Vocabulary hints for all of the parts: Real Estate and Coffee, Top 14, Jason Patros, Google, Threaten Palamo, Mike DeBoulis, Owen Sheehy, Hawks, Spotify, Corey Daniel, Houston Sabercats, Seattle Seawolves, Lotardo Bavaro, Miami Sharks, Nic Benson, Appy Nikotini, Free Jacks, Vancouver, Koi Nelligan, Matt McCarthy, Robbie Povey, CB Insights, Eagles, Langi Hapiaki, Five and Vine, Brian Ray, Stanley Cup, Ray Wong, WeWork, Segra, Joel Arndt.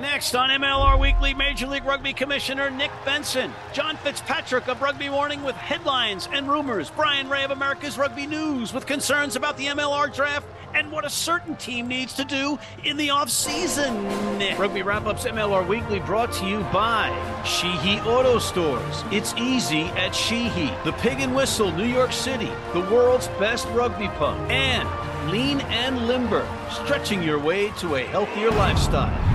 Next on MLR Weekly, Major League Rugby Commissioner Nic Benson, John Fitzpatrick of Rugby Morning with headlines and rumors, Brian Ray of America's Rugby News with concerns about the MLR draft and what a certain team needs to do in the offseason. Rugby Wrap-Up's MLR Weekly brought to you by Sheehy Auto Stores. It's easy at Sheehy, the Pig and Whistle, New York City, the world's best rugby pub, and Lean and Limber, stretching your way to a healthier lifestyle.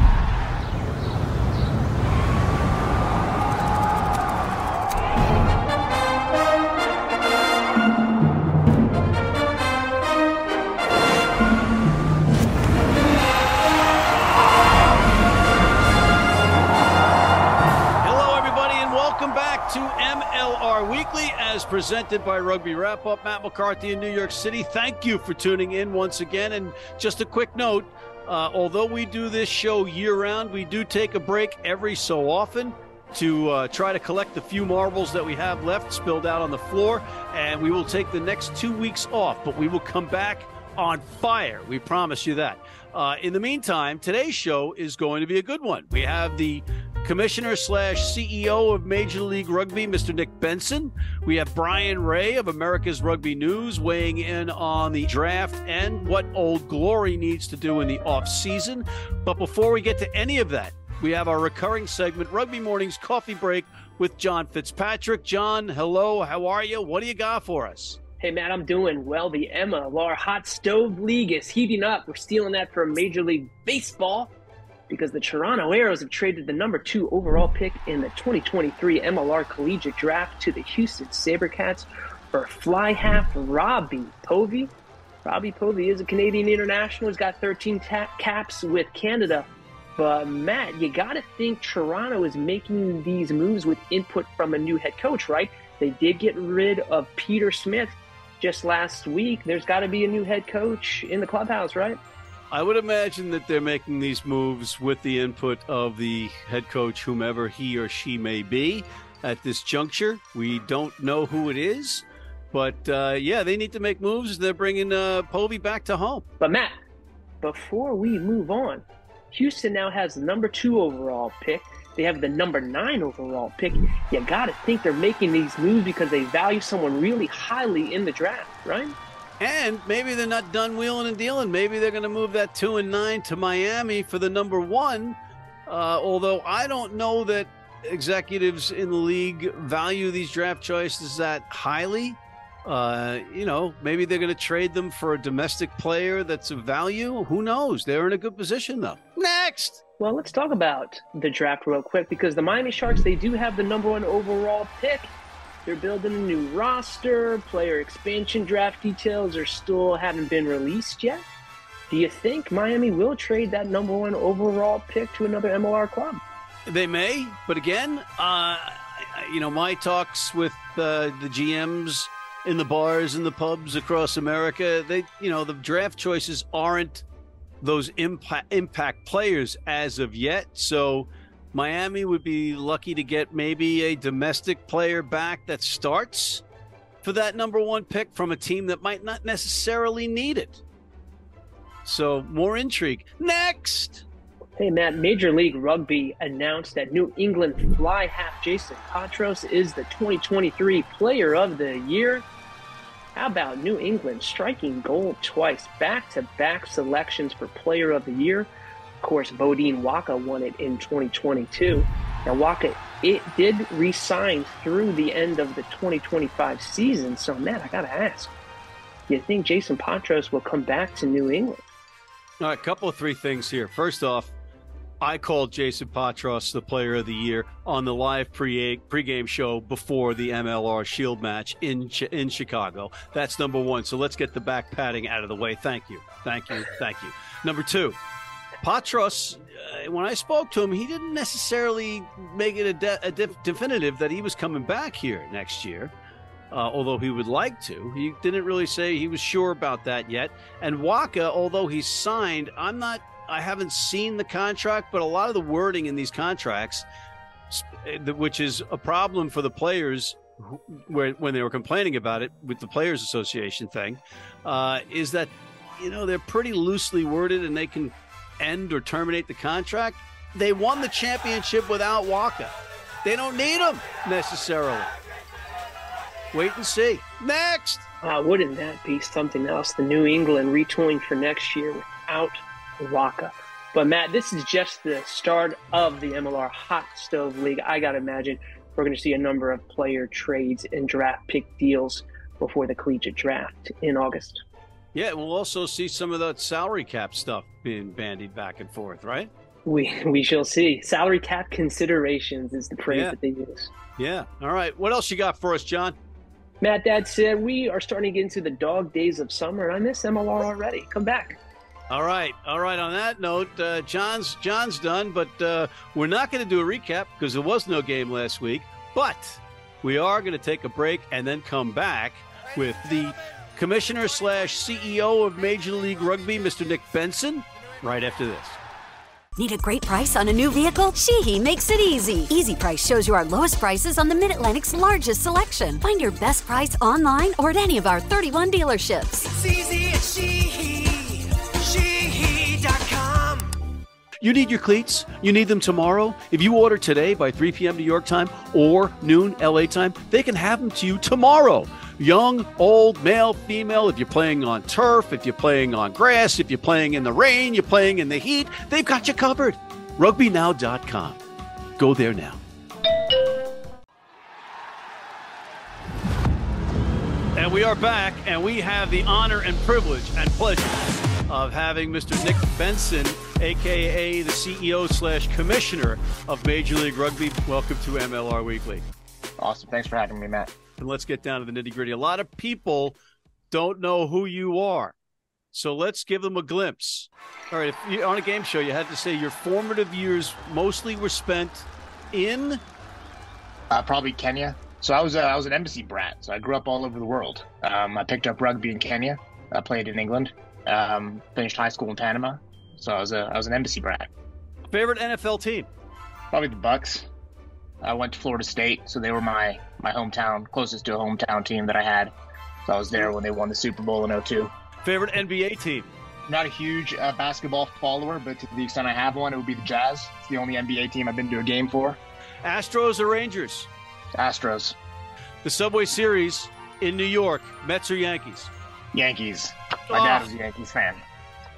Presented by Rugby Wrap-Up, Matt McCarthy in New York City. Thank you for tuning in once again. And just a quick note, although we do this show year-round, we do take a break every so often to try to collect the few marbles that we have left spilled out on the floor. And we will take the next 2 weeks off, but we will come back on fire. We promise you that. In the meantime, today's show is going to be a good one. We have the Commissioner slash CEO of Major League Rugby, Mr. Nic Benson. We have Brian Ray of America's Rugby News weighing in on the draft and what Old Glory needs to do in the offseason. But before we get to any of that, we have our recurring segment, Rugby Morning's Coffee Break with John Fitzpatrick. John, hello. How are you? What do you got for us? Hey, Matt, I'm doing well. The MLR Hot Stove League is heating up. We're stealing that from Major League Baseball, because the Toronto Arrows have traded the #2 overall pick in the 2023 MLR Collegiate Draft to the Houston Sabercats for fly half Robbie Povey. Robbie Povey is a Canadian international. He's got 13 caps with Canada. But, Matt, you got to think Toronto is making these moves with input from a new head coach, right? They did get rid of Peter Smith just last week. There's got to be a new head coach in the clubhouse, right? I would imagine that they're making these moves with the input of the head coach, whomever he or she may be at this juncture. We don't know who it is, but yeah, they need to make moves. They're bringing Povey back to home. But Matt, before we move on, Houston now has the #2 overall pick. They have the #9 overall pick. You got to think they're making these moves because they value someone really highly in the draft, right? And maybe they're not done wheeling and dealing. Maybe they're going to move that 2 and 9 to Miami for the #1. Although I don't know that executives in the league value these draft choices that highly. You know, maybe they're going to trade them for a domestic player that's of value. Who knows? They're in a good position, though. Next! Well, let's talk about the draft real quick, because the Miami Sharks, they do have the #1 overall pick. They're building a new roster. Player expansion draft details are still haven't been released yet. Do you think Miami will trade that #1 overall pick to another MLR club? They may, but again, you know, my talks with the GMs in the bars and the pubs across America, they, you know, the draft choices aren't those impact players as of yet, so Miami would be lucky to get maybe a domestic player back that starts for that #1 pick from a team that might not necessarily need it. So more intrigue. Next! Hey, Matt, Major League Rugby announced that New England fly half Jason Contros is the 2023 Player of the Year. How about New England striking gold twice? Back-to-back selections for Player of the Year. Of course, Bodine Waka won it in 2022. Now, Waka, it did re-sign through the end of the 2025 season. So, Matt, I got to ask, do you think Jason Patros will come back to New England? All right, a couple of three things here. First off, I called Jason Patros the Player of the Year on the live pregame show before the MLR Shield match in Chicago. That's #1. So let's get the back patting out of the way. Thank you. Thank you. Thank you. #2. Patros, when I spoke to him, he didn't necessarily make it definitive that he was coming back here next year, although he would like to. He didn't really say he was sure about that yet. And Waka, although he's signed, I haven't seen the contract, but a lot of the wording in these contracts, which is a problem for the players when they were complaining about it with the Players Association thing, is that, you know, they're pretty loosely worded and they can end or terminate the contract. They won the championship without Waka. They don't need him necessarily. Wait and see. Next. Wouldn't that be something else? The New England retooling for next year without Waka. But, Matt, this is just the start of the MLR Hot Stove League. I got to imagine we're going to see a number of player trades and draft pick deals before the collegiate draft in August. Yeah, we'll also see some of that salary cap stuff being bandied back and forth, right? We shall see. Salary cap considerations is the phrase that they use. Yeah. All right. What else you got for us, John? Matt, that said, we are starting to get into the dog days of summer, and I miss MLR already. Come back. All right. All right. On that note, John's done, but we're not going to do a recap because there was no game last week. But we are going to take a break and then come back with the commissioner / CEO of Major League Rugby, Mr. Nic Benson, right after this. Need a great price on a new vehicle? Sheehy makes it easy. Easy Price shows you our lowest prices on the Mid-Atlantic's largest selection. Find your best price online or at any of our 31 dealerships. It's easy at Sheehy. Sheehy.com. You need your cleats? You need them tomorrow? If you order today by 3 p.m. New York time or noon LA time, they can have them to you tomorrow. Young, old, male, female, if you're playing on turf, if you're playing on grass, if you're playing in the rain, you're playing in the heat, they've got you covered. RugbyNow.com. Go there now. And we are back, and we have the honor and privilege and pleasure of having Mr. Nic Benson, a.k.a. the CEO / commissioner of Major League Rugby. Welcome to MLR Weekly. Awesome. Thanks for having me, Matt. And let's get down to the nitty-gritty. A lot of people don't know who you are, so let's give them a glimpse. All right, if you're on a game show, you have to say your formative years mostly were spent in? Probably Kenya. So I was an embassy brat, so I grew up all over the world. I picked up rugby in Kenya. I played in England. Finished high school in Panama. So I was an embassy brat. Favorite NFL team? Probably the Bucs. I went to Florida State, so they were my hometown, closest to a hometown team that I had. So I was there when they won the Super Bowl in 2002. Favorite NBA team? Not a huge basketball follower, but to the extent I have one, it would be the Jazz. It's the only NBA team I've been to a game for. Astros or Rangers? Astros. The Subway Series in New York, Mets or Yankees? Yankees. My dad was a Yankees fan.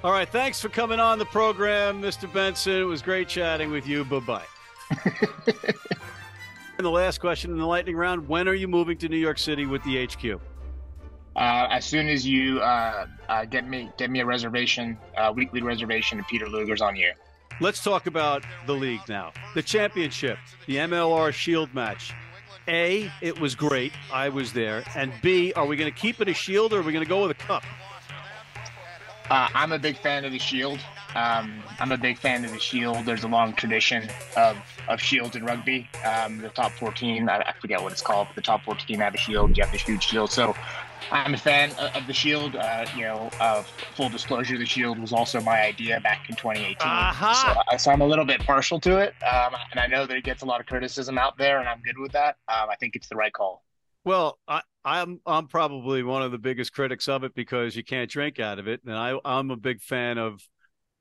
All right, thanks for coming on the program, Mr. Benson. It was great chatting with you. Bye-bye. And the last question in the lightning round, when are you moving to New York City with the HQ? As soon as you get me a reservation, weekly reservation at Peter Luger's on you. Let's talk about the league now. The championship, the MLR Shield match. A, it was great. I was there. And B, are we going to keep it a Shield or are we going to go with a cup? I'm a big fan of the Shield. I'm a big fan of the Shield. There's a long tradition of Shields in rugby. The Top 14, I forget what it's called, but the Top 14 have a Shield. You have this huge Shield. So I'm a fan of the Shield. Full disclosure, the Shield was also my idea back in 2018. Uh-huh. So I'm a little bit partial to it. And I know that it gets a lot of criticism out there, and I'm good with that. I think it's the right call. Well, I'm probably one of the biggest critics of it because you can't drink out of it. And I'm a big fan of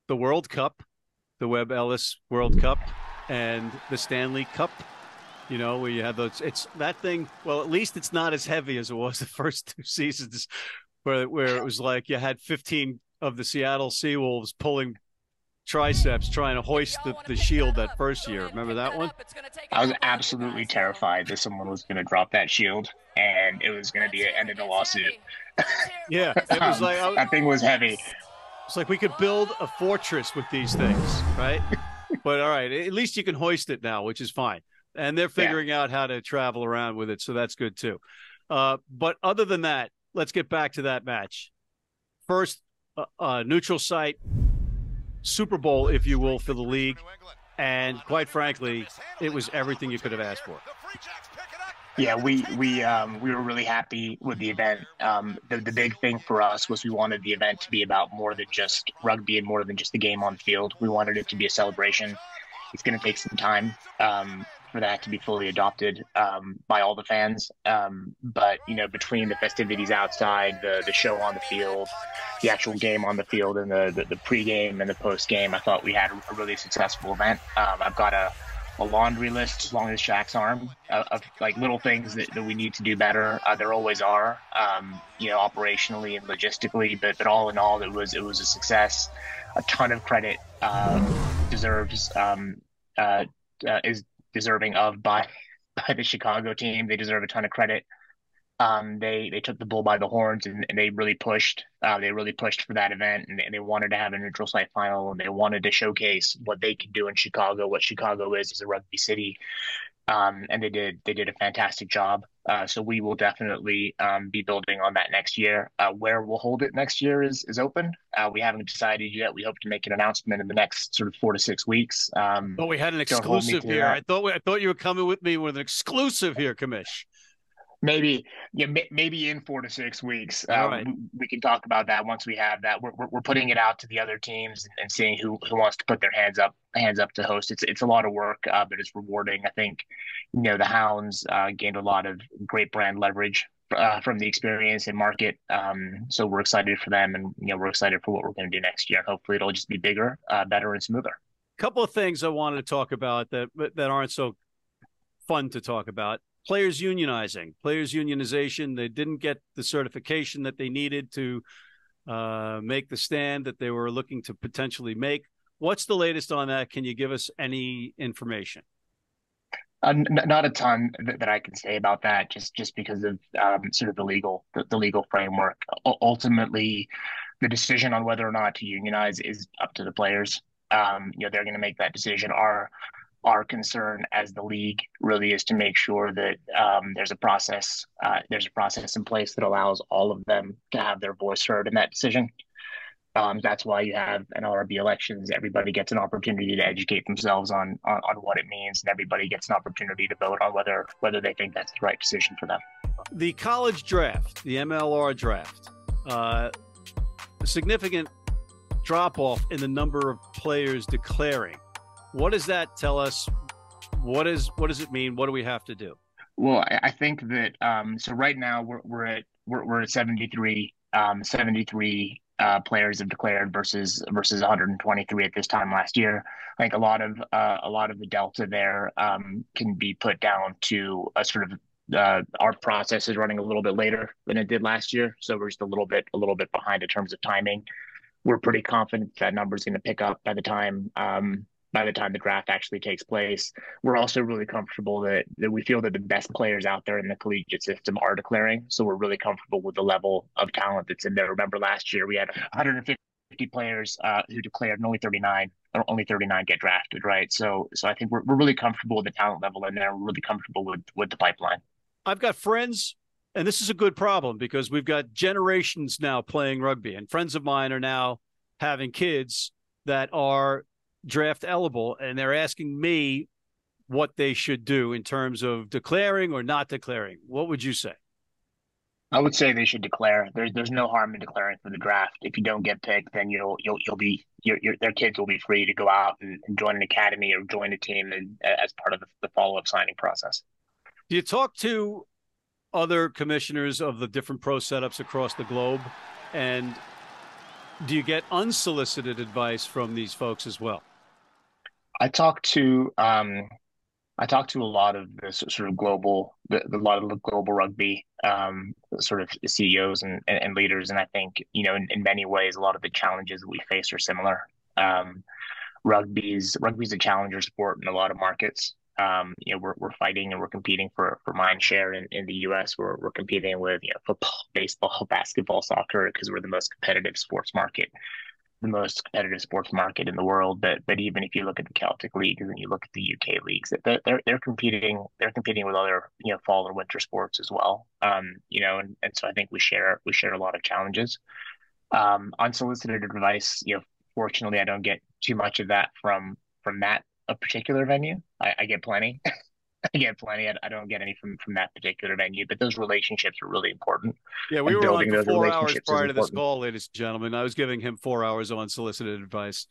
the World Cup, the Webb Ellis World Cup, and the Stanley Cup, where you have those. It's that thing. Well, at least it's not as heavy as it was the first two seasons where it was like you had 15 of the Seattle Seawolves pulling triceps trying to hoist the shield that first year. Remember that one? I was absolutely terrified that someone was going to drop that shield and it was going to be an end in a lawsuit. Yeah, it was like that thing was heavy. It's like we could build a fortress with these things, right? But all right, at least you can hoist it now, which is fine. And they're figuring out how to travel around with it, so that's good too. But other than that, let's get back to that match. First, neutral site Super Bowl, if you will, for the league. And quite frankly, it was everything you could have asked for. Yeah, we were really happy with the event. The big thing for us was we wanted the event to be about more than just rugby and more than just the game on the field. We wanted it to be a celebration. it's going to take some time for that to be fully adopted by all the fans. But, you know, between the festivities outside, the show on the field, the actual game on the field, and the pregame and the postgame, I thought we had a really successful event. I've got a laundry list as long as Shaq's arm of like little things that we need to do better. There always are, you know, operationally and logistically, but all in all, it was a success. A ton of credit is deserving of by the Chicago team. They deserve a ton of credit. They took the bull by the horns and they really pushed. They really pushed for that event, and they wanted to have a neutral site final, and they wanted to showcase what they could do in Chicago, what Chicago is as a rugby city, and they did a fantastic job. So we will definitely be building on that next year. Where we'll hold it next year is open. We haven't decided yet. We hope to make an announcement in the next sort of 4 to 6 weeks. But we had an exclusive here. I thought you were coming with me with an exclusive here, Commish. Maybe in 4 to 6 weeks, right. we can talk about that once we have that. We're putting it out to the other teams and seeing who wants to put their hands up to host. It's a lot of work, but it's rewarding. I think, you know, the Hounds gained a lot of great brand leverage from the experience and market. So we're excited for them, and you know, we're excited for what we're going to do next year. Hopefully, it'll just be bigger, better, and smoother. A couple of things I wanted to talk about that aren't so fun to talk about. Players unionization. They didn't get the certification that they needed to make the stand that they were looking to potentially make. What's the latest on that? Can you give us any information? Not a ton that I can say about that, just because of sort of the legal framework. Ultimately, the decision on whether or not to unionize is up to the players. You know, they're going to make that decision. Our concern as the league really is to make sure that there's a process in place that allows all of them to have their voice heard in that decision. That's why you have NLRB elections. Everybody gets an opportunity to educate themselves on what it means, and everybody gets an opportunity to vote on whether they think that's the right decision for them. The college draft, the MLR draft, a significant drop-off in the number of players declaring. What does that tell us? What does it mean? What do we have to do? Well, I think that so right now we're at 73. 73 players have declared versus 123 at this time last year. I think a lot of the delta there can be put down to a sort of our process is running a little bit later than it did last year, so we're just a little bit behind in terms of timing. We're pretty confident that number is going to pick up by the time. By the time the draft actually takes place. We're also really comfortable that we feel that the best players out there in the collegiate system are declaring. So we're really comfortable with the level of talent that's in there. Remember last year we had 150 players who declared, and only 39 get drafted, right? So I think we're really comfortable with the talent level in there. We're really comfortable with the pipeline. I've got friends, and this is a good problem because we've got generations now playing rugby, and friends of mine are now having kids that are draft eligible, and they're asking me what they should do in terms of declaring or not declaring. What would you say? I would say they should declare. There's no harm in declaring for the draft. If you don't get picked, then their kids will be free to go out and join an academy or join a team as part of the follow-up signing process. Do you talk to other commissioners of the different pro setups across the globe, and do you get unsolicited advice from these folks as well? I talk to a lot of the sort of global, a lot of the global rugby sort of CEOs and leaders, and I think, you know, in many ways, a lot of the challenges that we face are similar. Rugby's a challenger sport in a lot of markets. You know, we're fighting and we're competing for mind share in the U.S. We're competing with, you know, football, baseball, basketball, soccer, because we're the most competitive sports market in the world. But even if you look at the Celtic League and you look at the UK leagues, they're competing with other, you know, fall or winter sports as well. You know, and so I think we share a lot of challenges. Unsolicited advice, you know, fortunately I don't get too much of that from that a particular venue. I get plenty. I don't get any from that particular venue, but those relationships are really important. Yeah, we were on for 4 hours prior to this call, ladies and gentlemen. I was giving him 4 hours of unsolicited advice.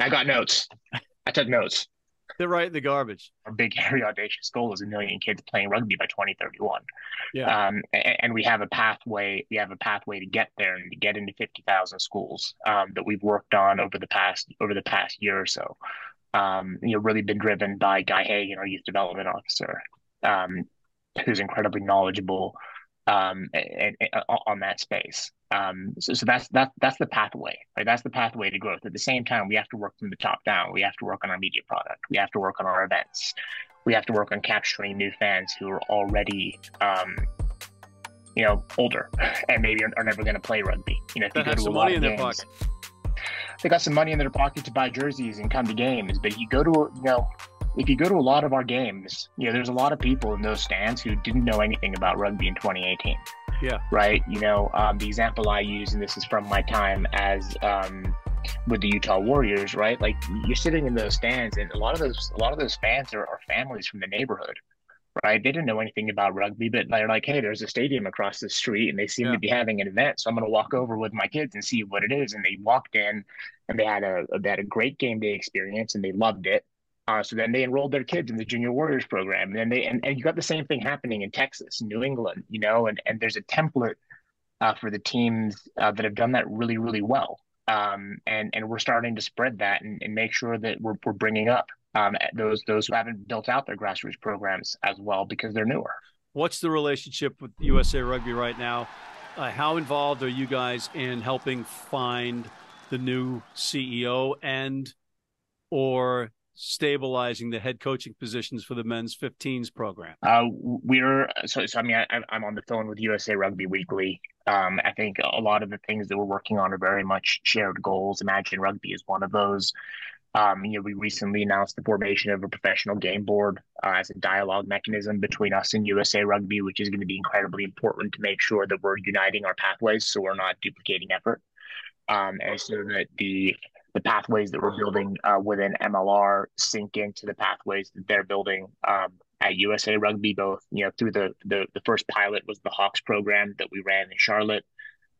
I got notes. I took notes. They're right in the garbage. Our big, hairy, audacious goal is 1 million kids playing rugby by 2031. Yeah. And we have a pathway. We have a pathway to get there and to get into 50,000 schools that we've worked on over the past year or so. Really been driven by Guy Hagan, our youth development officer, who's incredibly knowledgeable on that space. So that's the pathway, right? That's the pathway to growth. At the same time, we have to work from the top down. We have to work on our media product. We have to work on our events. We have to work on capturing new fans who are already, older and maybe are never going to play rugby. If you go to a lot of games, they got some money in their pocket to buy jerseys and come to games. But if you go to a lot of our games, there's a lot of people in those stands who didn't know anything about rugby in 2018. Yeah. Right. The example I use, and this is from my time as with the Utah Warriors, right? Like, you're sitting in those stands, and a lot of those fans are families from the neighborhood, right? They didn't know anything about rugby, but they're like, hey, there's a stadium across the street, and they seem to be having an event, so I'm going to walk over with my kids and see what it is. And they walked in, and they had a great game day experience, and they loved it. So then they enrolled their kids in the Junior Warriors program. And then you got the same thing happening in Texas, New England, and there's a template for the teams that have done that really, really well. And we're starting to spread that and make sure that we're bringing up those who haven't built out their grassroots programs as well, because they're newer. What's the relationship with USA Rugby right now? How involved are you guys in helping find the new CEO or stabilizing the head coaching positions for the men's 15s program? I'm on the phone with USA Rugby Weekly. I think a lot of the things that we're working on are very much shared goals. Imagine Rugby is one of those. We recently announced the formation of a professional game board as a dialogue mechanism between us and USA Rugby, which is going to be incredibly important to make sure that we're uniting our pathways so we're not duplicating effort. And so that the pathways that we're building within MLR sink into the pathways that they're building at USA Rugby, both, through the first pilot was the Hawks program that we ran in Charlotte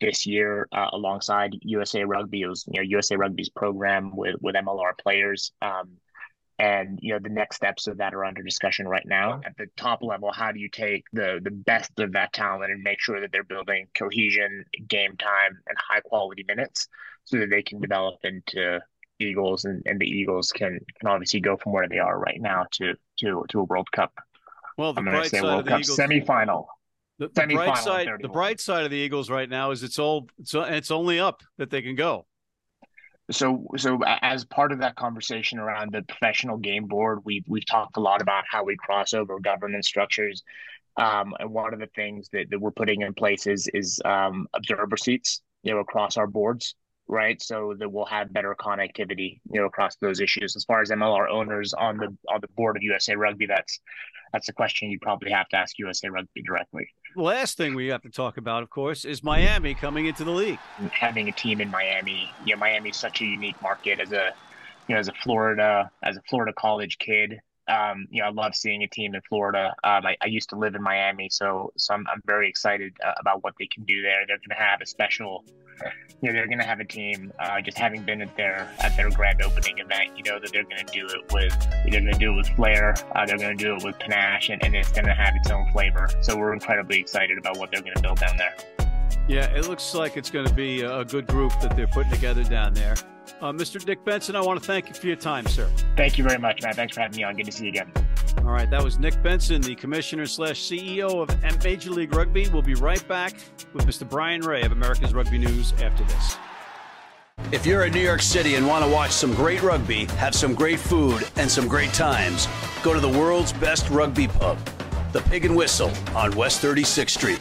this year alongside USA Rugby. It was, USA Rugby's program with MLR players. And the next steps of that are under discussion right now. At the top level, how do you take the best of that talent and make sure that they're building cohesion, game time, and high-quality minutes so that they can develop into Eagles, and the Eagles can obviously go from where they are right now to a World Cup. Well, the bright side of the Eagles semifinal. The bright side of the Eagles right now is it's only up that they can go. So as part of that conversation around the professional game board, we've talked a lot about how we cross over governance structures. And one of the things that we're putting in place is observer seats, across our boards, right? So that we'll have better connectivity, across those issues. As far as MLR owners on the board of USA Rugby, that's a question you probably have to ask USA Rugby directly. Last thing we have to talk about, of course, is Miami coming into the league. Having a team in Miami, Miami's such a unique market as a Florida college kid. I love seeing a team in Florida. I used to live in Miami, so I'm very excited about what they can do there. They're going to have a special, they're going to have a team. Just having been at their grand opening event, you know that they're going to do it with flair. They're going to do it with panache, and it's going to have its own flavor. So we're incredibly excited about what they're going to build down there. Yeah, it looks like it's going to be a good group that they're putting together down there. Mr. Nic Benson, I want to thank you for your time, sir. Thank you very much, Matt. Thanks for having me on. Good to see you again. All right, that was Nic Benson, the commissioner/CEO of Major League Rugby. We'll be right back with Mr. Brian Ray of America's Rugby News after this. If you're in New York City and want to watch some great rugby, have some great food, and some great times, go to the world's best rugby pub, the Pig and Whistle on West 36th Street.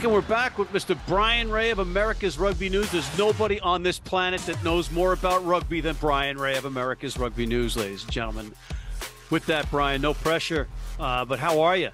And we're back with Mr. Brian Ray of America's Rugby News. There's nobody on this planet that knows more about rugby than Brian Ray of America's Rugby News, ladies and gentlemen. With that, Brian, no pressure, but how are you?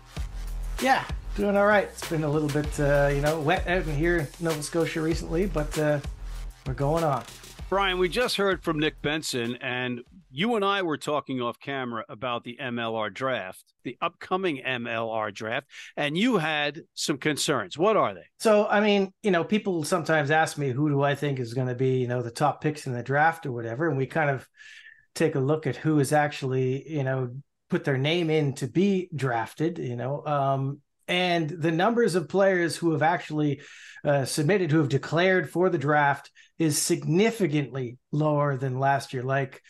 Yeah, doing all right. It's been a little bit, wet out in here in Nova Scotia recently, but we're going on. Brian, we just heard from Nic Benson, and you and I were talking off camera about the MLR draft, the upcoming MLR draft, and you had some concerns. What are they? So, I mean, people sometimes ask me, who do I think is going to be, the top picks in the draft or whatever, and we kind of take a look at who is actually, put their name in to be drafted, and the numbers of players who have actually submitted, who have declared for the draft, is significantly lower than last year, like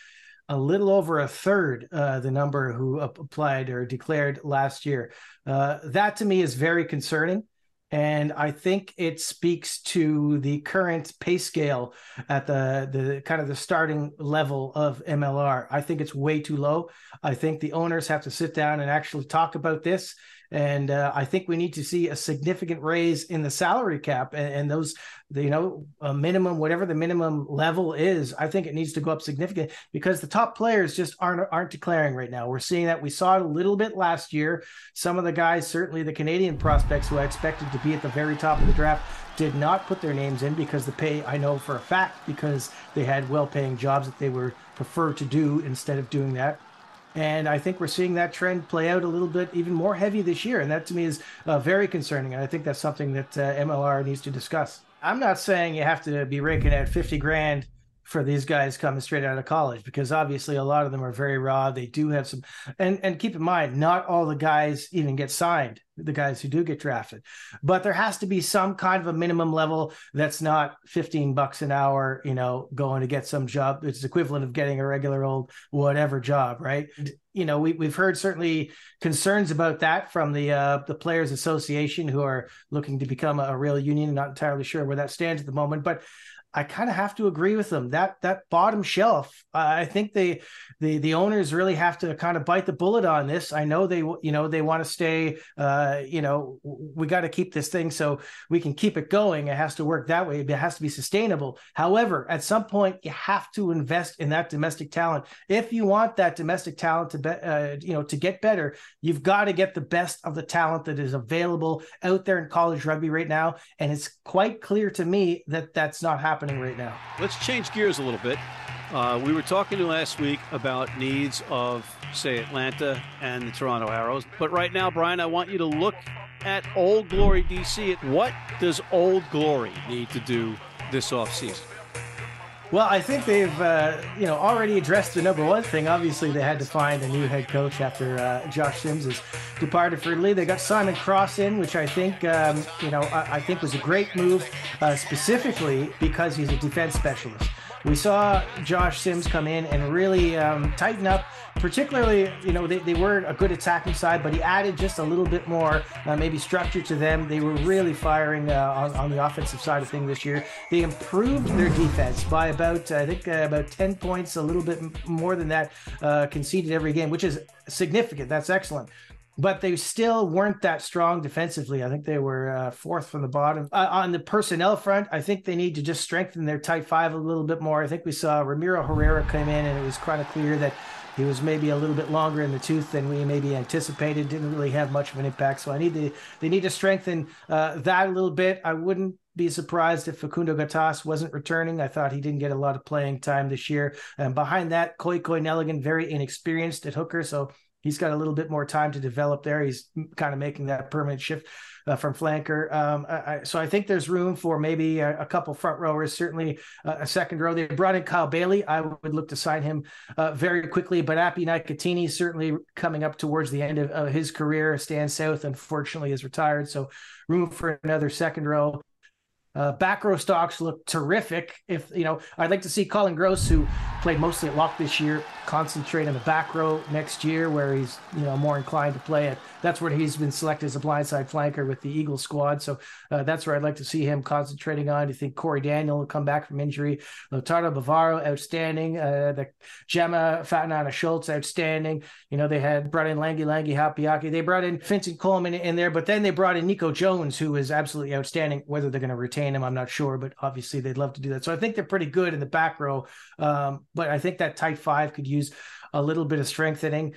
a little over a third the number who applied or declared last year. That to me is very concerning. And I think it speaks to the current pay scale at the kind of the starting level of MLR. I think it's way too low. I think the owners have to sit down and actually talk about this. And I think we need to see a significant raise in the salary cap and those, a minimum, whatever the minimum level is. I think it needs to go up significant because the top players just aren't declaring right now. We're seeing that. We saw it a little bit last year. Some of the guys, certainly the Canadian prospects who I expected to be at the very top of the draft, did not put their names in because the pay, I know for a fact, because they had well-paying jobs that they were preferred to do instead of doing that. And I think we're seeing that trend play out a little bit even more heavy this year. And that to me is very concerning. And I think that's something that MLR needs to discuss. I'm not saying you have to be raking out 50 grand for these guys coming straight out of college, because obviously a lot of them are very raw. They do have some, and keep in mind, not all the guys even get signed, the guys who do get drafted, but there has to be some kind of a minimum level. That's not $15 an hour, going to get some job. It's equivalent of getting a regular old whatever job, right? We've heard certainly concerns about that from the Players Association, who are looking to become a real union. Not entirely sure where that stands at the moment, but I kind of have to agree with them. That bottom shelf, I think the owners really have to kind of bite the bullet on this. I know they want to stay. We got to keep this thing so we can keep it going. It has to work that way. It has to be sustainable. However, at some point you have to invest in that domestic talent if you want that domestic talent to to get better. You've got to get the best of the talent that is available out there in college rugby right now, and it's quite clear to me that that's not happening right now. Let's change gears a little bit. We were talking last week about needs of, say, Atlanta and the Toronto Arrows. But right now, Brian, I want you to look at Old Glory DC. What does Old Glory need to do this offseason? Well, I think they've, already addressed the number one thing. Obviously, they had to find a new head coach after Josh Sims has departed for Italy. They got Simon Cross in, which I think, I think was a great move, specifically because he's a defense specialist. We saw Josh Sims come in and really tighten up, particularly, they were a good attacking side, but he added just a little bit more maybe structure to them. They were really firing on the offensive side of things this year. They improved their defense by about 10 points, a little bit more than that, conceded every game, which is significant. That's excellent. But they still weren't that strong defensively. I think they were fourth from the bottom. On the personnel front, I think they need to just strengthen their tight five a little bit more. I think we saw Ramiro Herrera come in, and it was kind of clear that he was maybe a little bit longer in the tooth than we maybe anticipated, didn't really have much of an impact. So they need to strengthen that a little bit. I wouldn't be surprised if Facundo Gattas wasn't returning. I thought he didn't get a lot of playing time this year. And behind that, Koi Nelligan, very inexperienced at hooker, so he's got a little bit more time to develop there. He's kind of making that permanent shift from flanker. So I think there's room for maybe a couple front rowers, certainly a second row. They brought in Kyle Bailey. I would look to sign him very quickly, but Appy Nikotini, certainly coming up towards the end of his career. Stan South, unfortunately, is retired. So room for another second row. Back row stocks look terrific. If I'd like to see Colin Gross, who played mostly at lock this year, concentrate on the back row next year where he's, more inclined to play it. That's where he's been selected as a blindside flanker with the Eagles squad. So that's where I'd like to see him concentrating on. I think Corey Daniel will come back from injury. Lotardo Bavaro, outstanding. The Gemma Fatinana Schultz, outstanding. They had brought in Langi Hapiaki. They brought in Vincent Coleman in there, but then they brought in Nico Jones, who is absolutely outstanding. Whether they're going to retain him, I'm not sure, but obviously they'd love to do that. So I think they're pretty good in the back row. But I think that tight five could use a little bit of strengthening.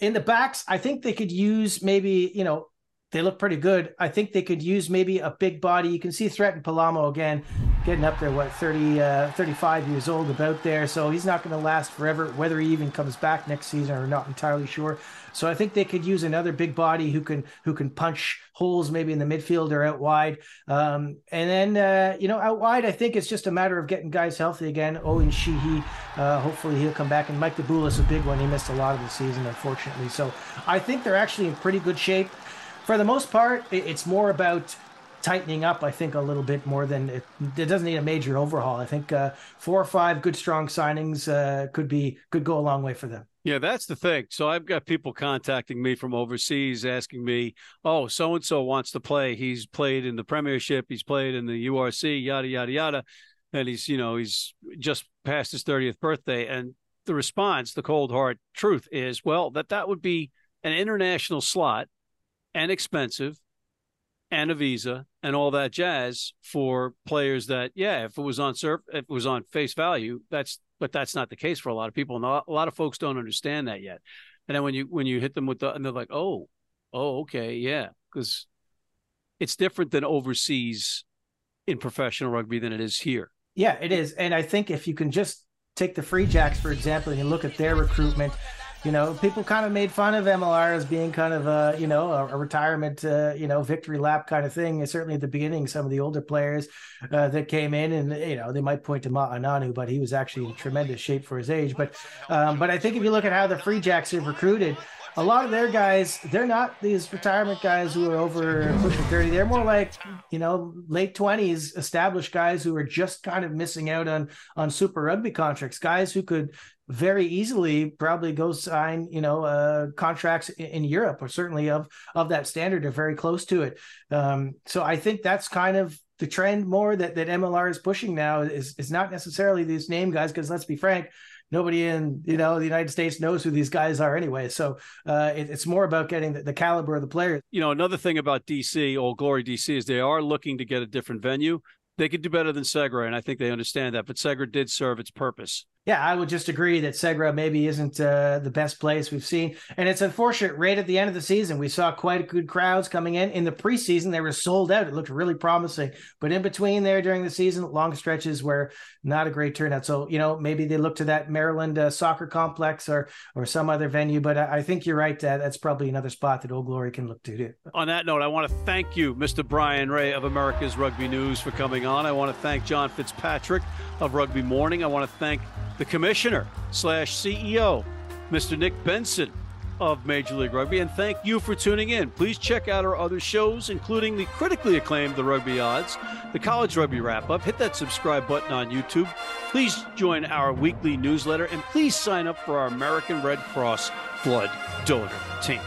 In the backs, I think they could use maybe, they look pretty good. I think they could use maybe a big body. You can see Threaten Palamo again, getting up there, 35 years old about there. So he's not going to last forever, whether he even comes back next season or not entirely sure. So I think they could use another big body who can punch holes maybe in the midfield or out wide. And then, out wide, I think it's just a matter of getting guys healthy again. Owen Sheehy, hopefully he'll come back. And Mike DeBoulis, a big one. He missed a lot of the season, unfortunately. So I think they're actually in pretty good shape. For the most part, it's more about tightening up, I think, a little bit more than it doesn't need a major overhaul. I think 4 or 5 good, strong signings could go a long way for them. Yeah, that's the thing. So I've got people contacting me from overseas asking me, oh, so-and-so wants to play. He's played in the Premiership. He's played in the URC, yada, yada, yada. And he's just past his 30th birthday. And the response, the cold hard truth is, well, that would be an international slot and expensive and a visa and all that jazz for players that, yeah, if it was on face value, but that's not the case for a lot of people. And a lot of folks don't understand that yet. And then when you hit them with and they're like, oh, okay. Yeah. Cause it's different than overseas in professional rugby than it is here. Yeah, it is. And I think if you can just take the Free Jacks, for example, and look at their recruitment, people kind of made fun of MLR as being kind of a, a retirement, victory lap kind of thing. And certainly at the beginning, some of the older players that came in and, they might point to Ma'ananu, but he was actually in tremendous shape for his age. But I think if you look at how the Free Jacks have recruited, a lot of their guys, they're not these retirement guys who are over pushing 30. They're more like, late 20s established guys who are just kind of missing out on Super Rugby contracts, guys who could very easily probably go sign, contracts in Europe, or certainly of that standard or very close to it. So I think that's kind of the trend more that MLR is pushing now is not necessarily these name guys, because let's be frank, nobody in, the United States knows who these guys are anyway. So it's more about getting the caliber of the players. Another thing about DC, Old Glory DC, is they are looking to get a different venue. They could do better than Segra, and I think they understand that. But Segra did serve its purpose. Yeah, I would just agree that Segra maybe isn't the best place we've seen. And it's unfortunate, right at the end of the season, we saw quite good crowds coming in. In the preseason, they were sold out. It looked really promising. But in between there during the season, long stretches were not a great turnout. So, maybe they look to that Maryland soccer complex or some other venue. But I think you're right. That's probably another spot that Old Glory can look to do. On that note, I want to thank you, Mr. Brian Ray of America's Rugby News, for coming on. I want to thank John Fitzpatrick of Rugby Morning. I want to thank the commissioner/CEO, Mr. Nic Benson of Major League Rugby, and thank you for tuning in. Please check out our other shows, including the critically acclaimed The Rugby Odds, the College Rugby Wrap-Up. Hit that subscribe button on YouTube. Please join our weekly newsletter, and please sign up for our American Red Cross Blood Donor Team.